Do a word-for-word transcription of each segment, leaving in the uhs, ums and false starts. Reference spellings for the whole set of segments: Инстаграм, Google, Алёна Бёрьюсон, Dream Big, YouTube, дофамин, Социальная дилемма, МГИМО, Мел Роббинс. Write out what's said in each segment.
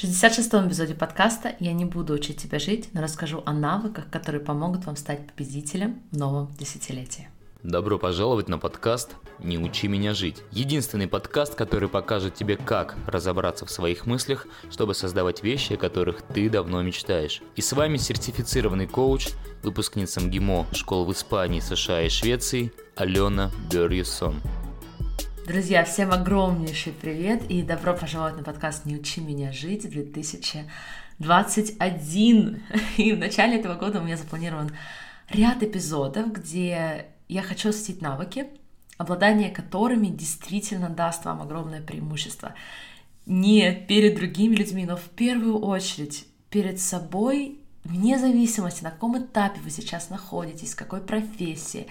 В шестьдесят шестом эпизоде подкаста «Я не буду учить тебя жить», но расскажу о навыках, которые помогут вам стать победителем в новом десятилетии. Добро пожаловать на подкаст «Не учи меня жить». Единственный подкаст, который покажет тебе, как разобраться в своих мыслях, чтобы создавать вещи, о которых ты давно мечтаешь. И с вами сертифицированный коуч, выпускница МГИМО школ в Испании, США и Швеции Алёна Бёрьюсон. Друзья, всем огромнейший привет и добро пожаловать на подкаст «Не учи меня жить» две тысячи двадцать один. И в начале этого года у меня запланирован ряд эпизодов, где я хочу осветить навыки, обладание которыми действительно даст вам огромное преимущество. Не перед другими людьми, но в первую очередь перед собой, вне зависимости, на каком этапе вы сейчас находитесь, какой профессии,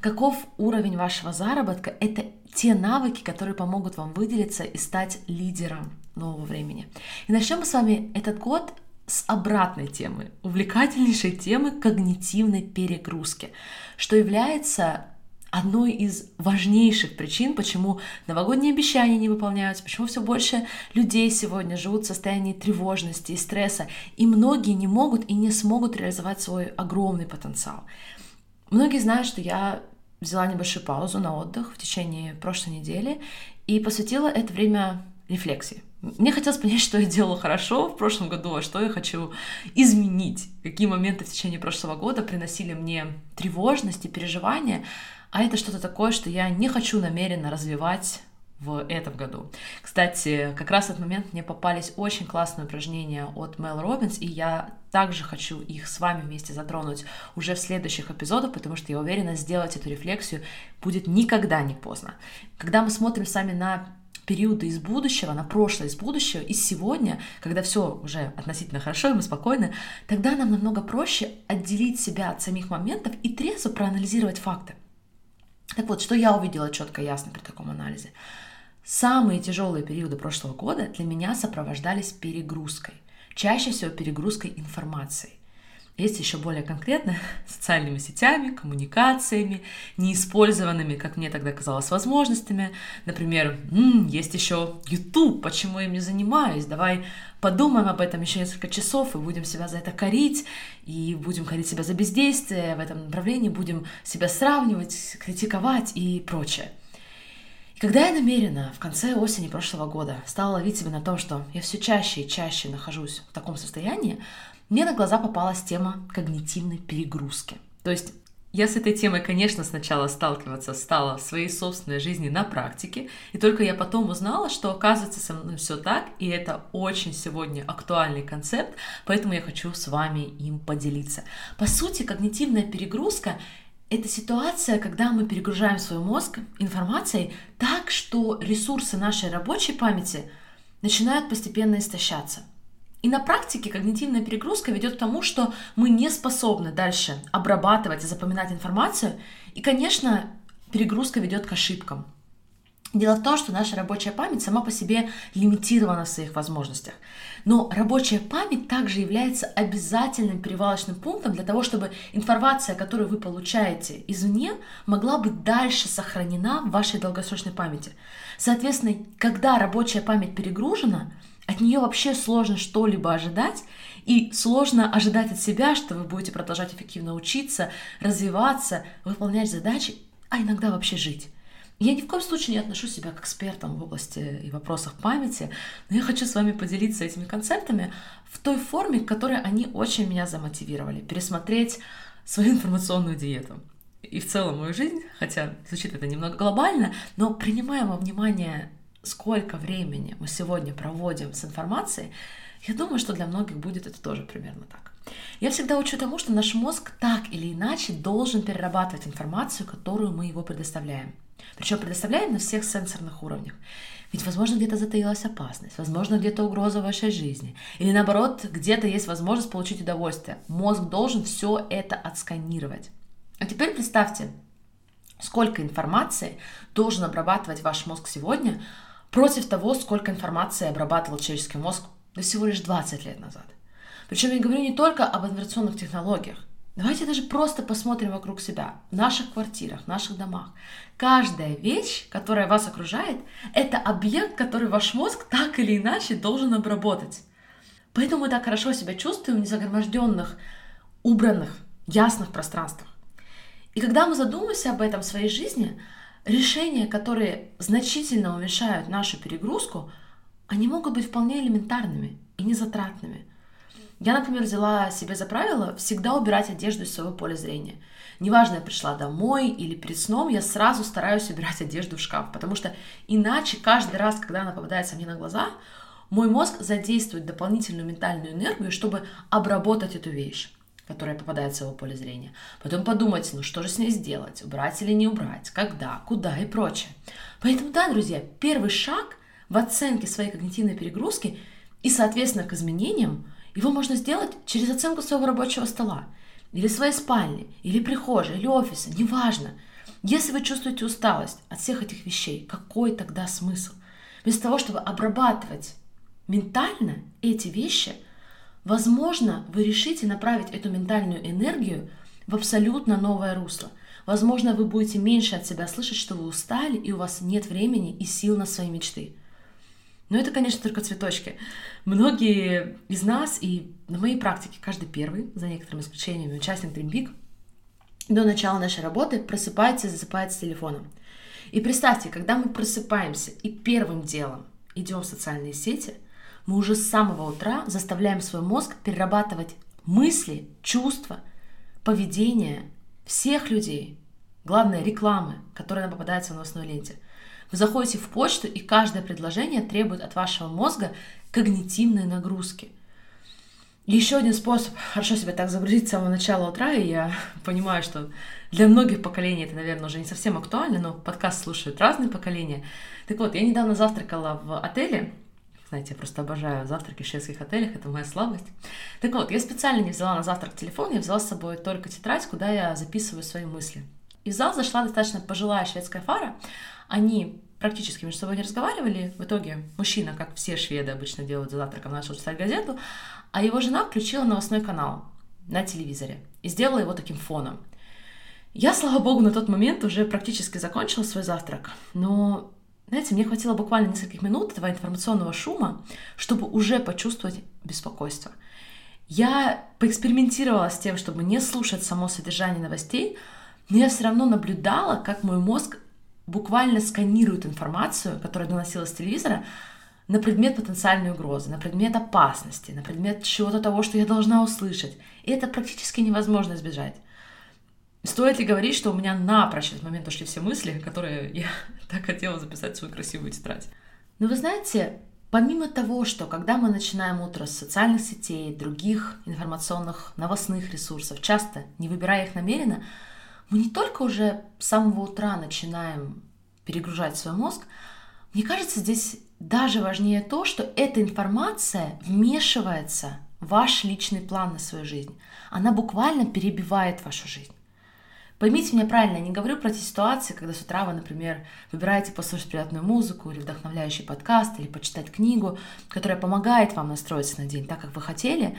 каков уровень вашего заработка, это те навыки, которые помогут вам выделиться и стать лидером нового времени. И начнем мы с вами этот год с обратной темы, увлекательнейшей темы когнитивной перегрузки, что является одной из важнейших причин, почему новогодние обещания не выполняются, почему все больше людей сегодня живут в состоянии тревожности и стресса, и многие не могут и не смогут реализовать свой огромный потенциал. Многие знают, что я взяла небольшую паузу на отдых в течение прошлой недели и посвятила это время рефлексии. Мне хотелось понять, что я делала хорошо в прошлом году, а что я хочу изменить, какие моменты в течение прошлого года приносили мне тревожность и переживания, а это что-то такое, что я не хочу намеренно развивать в этом году. Кстати, как раз в этот момент мне попались очень классные упражнения от Мел Роббинс, и я также хочу их с вами вместе затронуть уже в следующих эпизодах, потому что я уверена, сделать эту рефлексию будет никогда не поздно. Когда мы смотрим с вами на периоды из будущего, на прошлое из будущего, и сегодня, когда все уже относительно хорошо и мы спокойны, тогда нам намного проще отделить себя от самих моментов и трезво проанализировать факты. Так вот, что я увидела четко и ясно при таком анализе. Самые тяжелые периоды прошлого года для меня сопровождались перегрузкой. Чаще всего перегрузкой информации. Если еще более конкретно, социальными сетями, коммуникациями, неиспользованными, как мне тогда казалось, возможностями. Например, «М, есть еще YouTube, почему я им не занимаюсь? Давай подумаем об этом еще несколько часов и будем себя за это корить, и будем корить себя за бездействие в этом направлении, будем себя сравнивать, критиковать и прочее». Когда я намеренно в конце осени прошлого года стала ловить себя на том, что я все чаще и чаще нахожусь в таком состоянии, мне на глаза попалась тема когнитивной перегрузки. То есть я с этой темой, конечно, сначала сталкиваться стала в своей собственной жизни на практике, и только я потом узнала, что оказывается со мной все так, и это очень сегодня актуальный концепт, поэтому я хочу с вами им поделиться. По сути, когнитивная перегрузка – это ситуация, когда мы перегружаем свой мозг информацией так, что ресурсы нашей рабочей памяти начинают постепенно истощаться. И на практике когнитивная перегрузка ведет к тому, что мы не способны дальше обрабатывать и запоминать информацию. И, конечно, перегрузка ведет к ошибкам. Дело в том, что наша рабочая память сама по себе лимитирована в своих возможностях. Но рабочая память также является обязательным перевалочным пунктом для того, чтобы информация, которую вы получаете извне, могла быть дальше сохранена в вашей долгосрочной памяти. Соответственно, когда рабочая память перегружена, от нее вообще сложно что-либо ожидать, и сложно ожидать от себя, что вы будете продолжать эффективно учиться, развиваться, выполнять задачи, а иногда вообще жить. Я ни в коем случае не отношу себя к экспертам в области и вопросах памяти, но я хочу с вами поделиться этими концептами в той форме, в которой они очень меня замотивировали пересмотреть свою информационную диету и в целом мою жизнь, хотя звучит это немного глобально, но принимая во внимание, сколько времени мы сегодня проводим с информацией, я думаю, что для многих будет это тоже примерно так. Я всегда учу тому, что наш мозг так или иначе должен перерабатывать информацию, которую мы его предоставляем. Причем предоставляем на всех сенсорных уровнях. Ведь, возможно, где-то затаилась опасность, возможно, где-то угроза вашей жизни, или наоборот, где-то есть возможность получить удовольствие. Мозг должен все это отсканировать. А теперь представьте, сколько информации должен обрабатывать ваш мозг сегодня против того, сколько информации обрабатывал человеческий мозг всего лишь двадцать лет назад. Причем я говорю не только об инновационных технологиях. Давайте даже просто посмотрим вокруг себя, в наших квартирах, в наших домах. Каждая вещь, которая вас окружает, это объект, который ваш мозг так или иначе должен обработать. Поэтому мы так хорошо себя чувствуем в незагроможденных, убранных, ясных пространствах. И когда мы задумаемся об этом в своей жизни, решения, которые значительно уменьшают нашу перегрузку, они могут быть вполне элементарными и незатратными. Я, например, взяла себе за правило всегда убирать одежду из своего поля зрения. Неважно, я пришла домой или перед сном, я сразу стараюсь убирать одежду в шкаф, потому что иначе каждый раз, когда она попадается мне на глаза, мой мозг задействует дополнительную ментальную энергию, чтобы обработать эту вещь, которая попадает в его поле зрения. Потом подумать, ну что же с ней сделать, убрать или не убрать, когда, куда и прочее. Поэтому да, друзья, первый шаг в оценке своей когнитивной перегрузки и, соответственно, к изменениям, его можно сделать через оценку своего рабочего стола, или своей спальни, или прихожей, или офиса, неважно. Если вы чувствуете усталость от всех этих вещей, какой тогда смысл? Вместо того, чтобы обрабатывать ментально эти вещи, возможно, вы решите направить эту ментальную энергию в абсолютно новое русло. Возможно, вы будете меньше от себя слышать, что вы устали и у вас нет времени и сил на свои мечты. Но это, конечно, только цветочки. Многие из нас, и на моей практике каждый первый, за некоторыми исключениями, участник Dream Big, до начала нашей работы просыпается и засыпает с телефоном. И представьте, когда мы просыпаемся и первым делом идем в социальные сети, мы уже с самого утра заставляем свой мозг перерабатывать мысли, чувства, поведение всех людей, главное, рекламы, которые нам попадаются на новостной ленте. Вы заходите в почту, и каждое предложение требует от вашего мозга когнитивной нагрузки. И еще один способ хорошо себя так загрузить с самого начала утра, и я понимаю, что для многих поколений это, наверное, уже не совсем актуально, но подкаст слушают разные поколения. Так вот, я недавно завтракала в отеле. Знаете, я просто обожаю завтраки в шведских отелях, это моя слабость. Так вот, я специально не взяла на завтрак телефон, я взяла с собой только тетрадь, куда я записываю свои мысли. И в зал зашла достаточно пожилая шведская пара. Они практически между собой не разговаривали. В итоге мужчина, как все шведы обычно делают за завтраком, начал читать газету, а его жена включила новостной канал на телевизоре и сделала его таким фоном. Я, слава богу, на тот момент уже практически закончила свой завтрак. Но, знаете, мне хватило буквально нескольких минут этого информационного шума, чтобы уже почувствовать беспокойство. Я поэкспериментировала с тем, чтобы не слушать само содержание новостей, но я все равно наблюдала, как мой мозг буквально сканирует информацию, которая доносилась с телевизора, на предмет потенциальной угрозы, на предмет опасности, на предмет чего-то того, что я должна услышать. И это практически невозможно избежать. Стоит ли говорить, что у меня напрочь в этот момент ушли все мысли, которые я так хотела записать в свою красивую тетрадь? Но вы знаете, помимо того, что когда мы начинаем утро с социальных сетей, других информационных новостных ресурсов, часто не выбирая их намеренно, мы не только уже с самого утра начинаем перегружать свой мозг, мне кажется, здесь даже важнее то, что эта информация вмешивается в ваш личный план на свою жизнь. Она буквально перебивает вашу жизнь. Поймите меня правильно, я не говорю про те ситуации, когда с утра вы, например, выбираете послушать приятную музыку или вдохновляющий подкаст, или почитать книгу, которая помогает вам настроиться на день так, как вы хотели.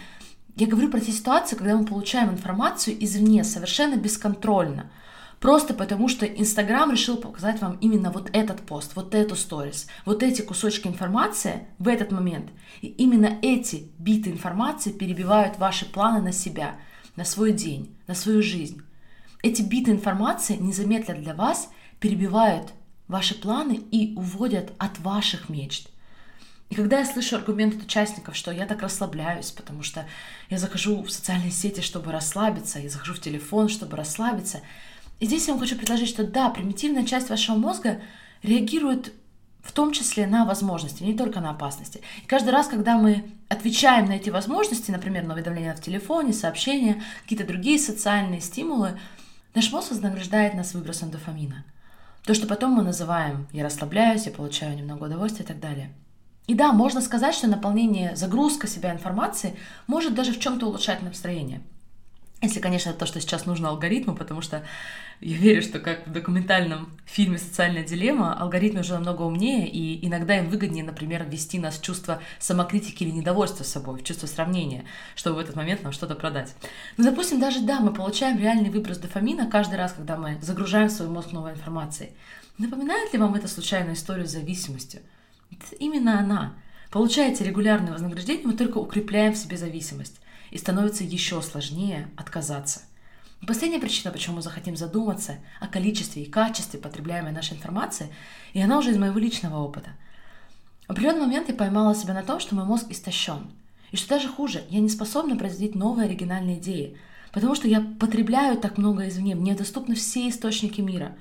Я говорю про те ситуации, когда мы получаем информацию извне, совершенно бесконтрольно. Просто потому, что Инстаграм решил показать вам именно вот этот пост, вот эту сторис, вот эти кусочки информации в этот момент. И именно эти биты информации перебивают ваши планы на себя, на свой день, на свою жизнь. Эти биты информации незаметно для вас перебивают ваши планы и уводят от ваших мечт. И когда я слышу аргумент от участников, что я так расслабляюсь, потому что я захожу в социальные сети, чтобы расслабиться, я захожу в телефон, чтобы расслабиться. И здесь я вам хочу предложить, что да, примитивная часть вашего мозга реагирует в том числе на возможности, не только на опасности. И каждый раз, когда мы отвечаем на эти возможности, например, на уведомления в телефоне, сообщения, какие-то другие социальные стимулы, наш мозг вознаграждает нас выбросом дофамина. То, что потом мы называем «я расслабляюсь», «я получаю немного удовольствия» и так далее. И да, можно сказать, что наполнение, загрузка себя информацией может даже в чем-то улучшать настроение. Если, конечно, это то, что сейчас нужно алгоритму, потому что я верю, что как в документальном фильме «Социальная дилемма» алгоритмы уже намного умнее, и иногда им выгоднее, например, ввести нас в чувство самокритики или недовольства собой, в чувство сравнения, чтобы в этот момент нам что-то продать. Но, допустим, даже да, мы получаем реальный выброс дофамина каждый раз, когда мы загружаем свой мозг новой информацией. Напоминает ли вам это случайную историю с зависимостью? Это именно она. Получаете регулярное вознаграждение, мы только укрепляем в себе зависимость, и становится еще сложнее отказаться. И последняя причина, почему мы захотим задуматься о количестве и качестве потребляемой нашей информации, и она уже из моего личного опыта. В определенный момент я поймала себя на том, что мой мозг истощен. И что даже хуже, я не способна производить новые оригинальные идеи, потому что я потребляю так много извне, мне доступны все источники мира.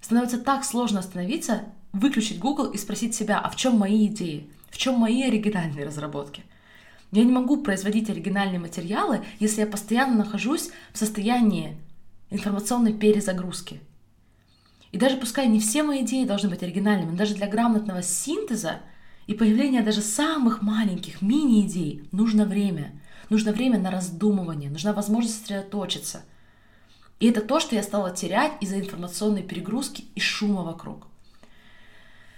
Становится так сложно остановиться, выключить Google и спросить себя, а в чем мои идеи, в чем мои оригинальные разработки. Я не могу производить оригинальные материалы, если я постоянно нахожусь в состоянии информационной перезагрузки. И даже пускай не все мои идеи должны быть оригинальными, даже для грамотного синтеза и появления даже самых маленьких мини-идей нужно время. Нужно время на раздумывание, нужна возможность сосредоточиться. И это то, что я стала терять из-за информационной перегрузки и шума вокруг.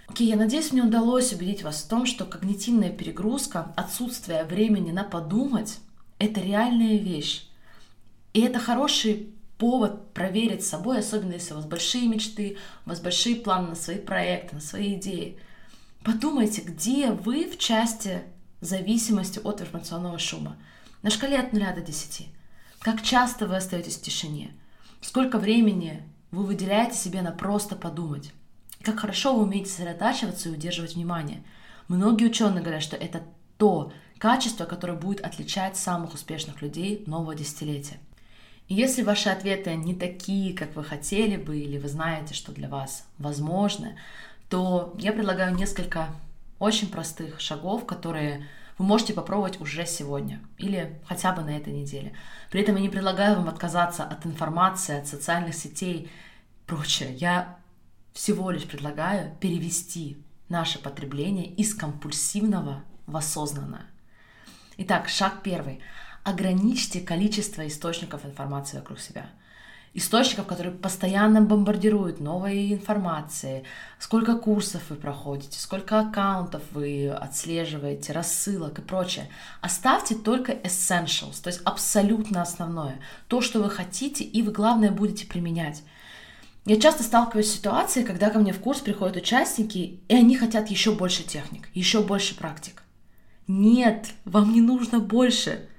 Окей, я надеюсь, мне удалось убедить вас в том, что когнитивная перегрузка, отсутствие времени на подумать — это реальная вещь. И это хороший повод проверить собой, особенно если у вас большие мечты, у вас большие планы на свои проекты, на свои идеи. Подумайте, где вы в части зависимости от информационного шума. На шкале от нуля до десяти. Как часто вы остаетесь в тишине? Сколько времени вы выделяете себе на просто подумать? Как хорошо вы умеете сосредотачиваться и удерживать внимание? Многие ученые говорят, что это то качество, которое будет отличать самых успешных людей нового десятилетия. И если ваши ответы не такие, как вы хотели бы, или вы знаете, что для вас возможно, то я предлагаю несколько очень простых шагов, которые вы можете попробовать уже сегодня или хотя бы на этой неделе. При этом я не предлагаю вам отказаться от информации, от социальных сетей и прочее. Я всего лишь предлагаю перевести наше потребление из компульсивного в осознанное. Итак, шаг первый. Ограничьте количество источников информации вокруг себя. Источников, которые постоянно бомбардируют новой информацией, сколько курсов вы проходите, сколько аккаунтов вы отслеживаете, рассылок и прочее. Оставьте только essentials, то есть абсолютно основное, то, что вы хотите и вы, главное, будете применять. Я часто сталкиваюсь с ситуацией, когда ко мне в курс приходят участники, и они хотят еще больше техник, еще больше практик. Нет, вам не нужно больше.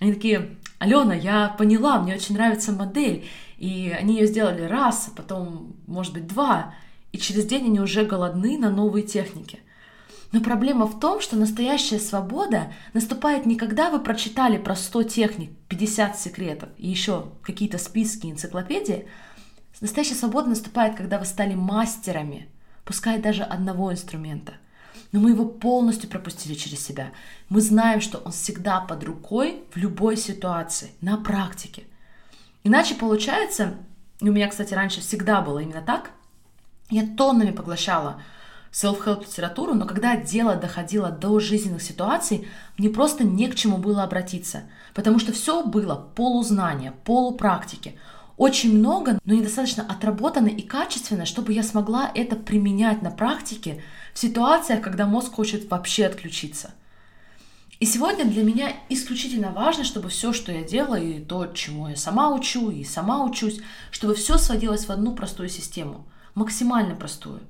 Они такие: «Алена, я поняла, мне очень нравится модель». И они ее сделали раз, а потом, может быть, два. И через день они уже голодны на новые техники. Но проблема в том, что настоящая свобода наступает не когда вы прочитали про сто техник, пятьдесят секретов и еще какие-то списки, энциклопедии. Настоящая свобода наступает, когда вы стали мастерами, пускай даже одного инструмента. Но мы его полностью пропустили через себя. Мы знаем, что он всегда под рукой в любой ситуации, на практике. Иначе получается, и у меня, кстати, раньше всегда было именно так, я тоннами поглощала self-help литературу, но когда дело доходило до жизненных ситуаций, мне просто не к чему было обратиться, потому что все было полузнание, полупрактики. Очень много, но недостаточно отработано и качественно, чтобы я смогла это применять на практике в ситуациях, когда мозг хочет вообще отключиться. И сегодня для меня исключительно важно, чтобы все, что я делаю, и то, чему я сама учу, и сама учусь, чтобы все сводилось в одну простую систему, максимально простую.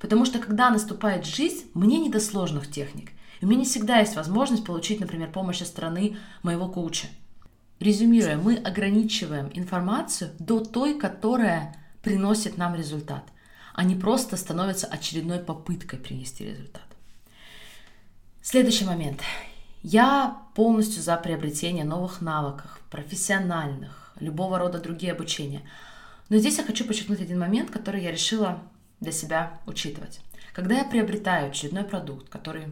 Потому что когда наступает жизнь, мне не до сложных техник. И у меня не всегда есть возможность получить, например, помощь со стороны моего коуча. Резюмируя, мы ограничиваем информацию до той, которая приносит нам результат, а не просто становится очередной попыткой принести результат. Следующий момент. Я полностью за приобретение новых навыков, профессиональных, любого рода другие обучения. Но здесь я хочу подчеркнуть один момент, который я решила для себя учитывать. Когда я приобретаю очередной продукт, который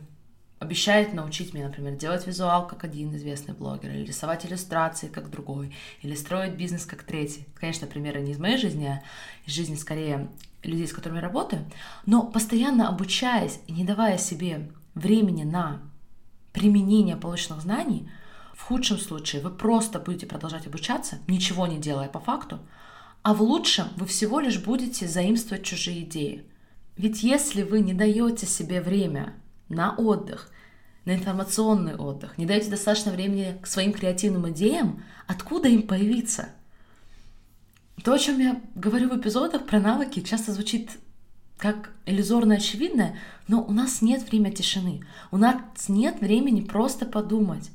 обещает научить меня, например, делать визуал, как один известный блогер, или рисовать иллюстрации, как другой, или строить бизнес, как третий. Конечно, примеры не из моей жизни, а из жизни, скорее, людей, с которыми я работаю. Но постоянно обучаясь и не давая себе времени на применение полученных знаний, в худшем случае вы просто будете продолжать обучаться, ничего не делая по факту, а в лучшем вы всего лишь будете заимствовать чужие идеи. Ведь если вы не даете себе время на отдых, на информационный отдых, не даете достаточно времени к своим креативным идеям, откуда им появиться? То, о чем я говорю в эпизодах про навыки, часто звучит как иллюзорно очевидное, но у нас нет времени тишины, у нас нет времени просто подумать.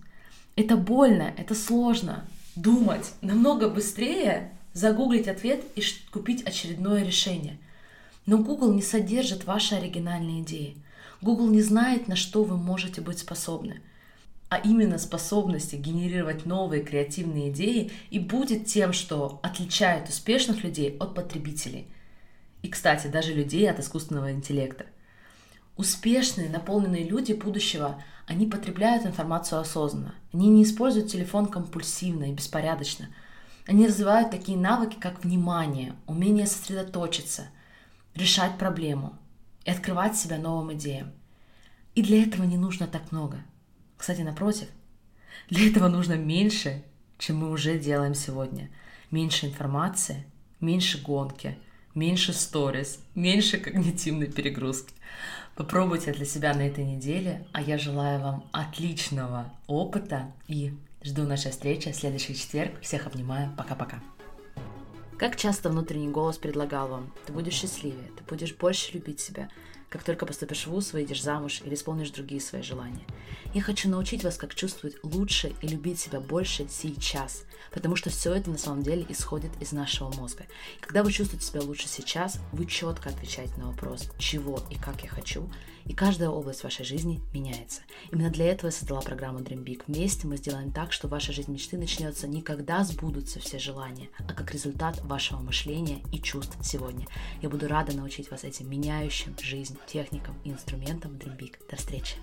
Это больно, это сложно. Думать намного быстрее, загуглить ответ и купить очередное решение. Но Google не содержит ваши оригинальные идеи. Google не знает, на что вы можете быть способны. А именно способности генерировать новые креативные идеи и будет тем, что отличает успешных людей от потребителей. И, кстати, даже людей от искусственного интеллекта. Успешные, наполненные люди будущего, они потребляют информацию осознанно. Они не используют телефон компульсивно и беспорядочно. Они развивают такие навыки, как внимание, умение сосредоточиться, решать проблему и открывать себя новым идеям. И для этого не нужно так много. Кстати, напротив, для этого нужно меньше, чем мы уже делаем сегодня. Меньше информации, меньше гонки, меньше сторис, меньше когнитивной перегрузки. Попробуйте для себя на этой неделе, а я желаю вам отличного опыта и жду нашей встречи в следующий четверг. Всех обнимаю. Пока-пока. Как часто внутренний голос предлагал вам: ты будешь счастливее, ты будешь больше любить себя, как только поступишь в вуз, выйдешь замуж или исполнишь другие свои желания. Я хочу научить вас, как чувствовать лучше и любить себя больше сейчас, потому что все это на самом деле исходит из нашего мозга. И когда вы чувствуете себя лучше сейчас, вы четко отвечаете на вопрос «чего и как я хочу», и каждая область вашей жизни меняется. Именно для этого я создала программу Dream Big. Вместе мы сделаем так, что ваша жизнь мечты начнется не когда сбудутся все желания, а как результат вашего мышления и чувств сегодня. Я буду рада научить вас этим меняющим жизнь техникам и инструментам Dream Big. До встречи!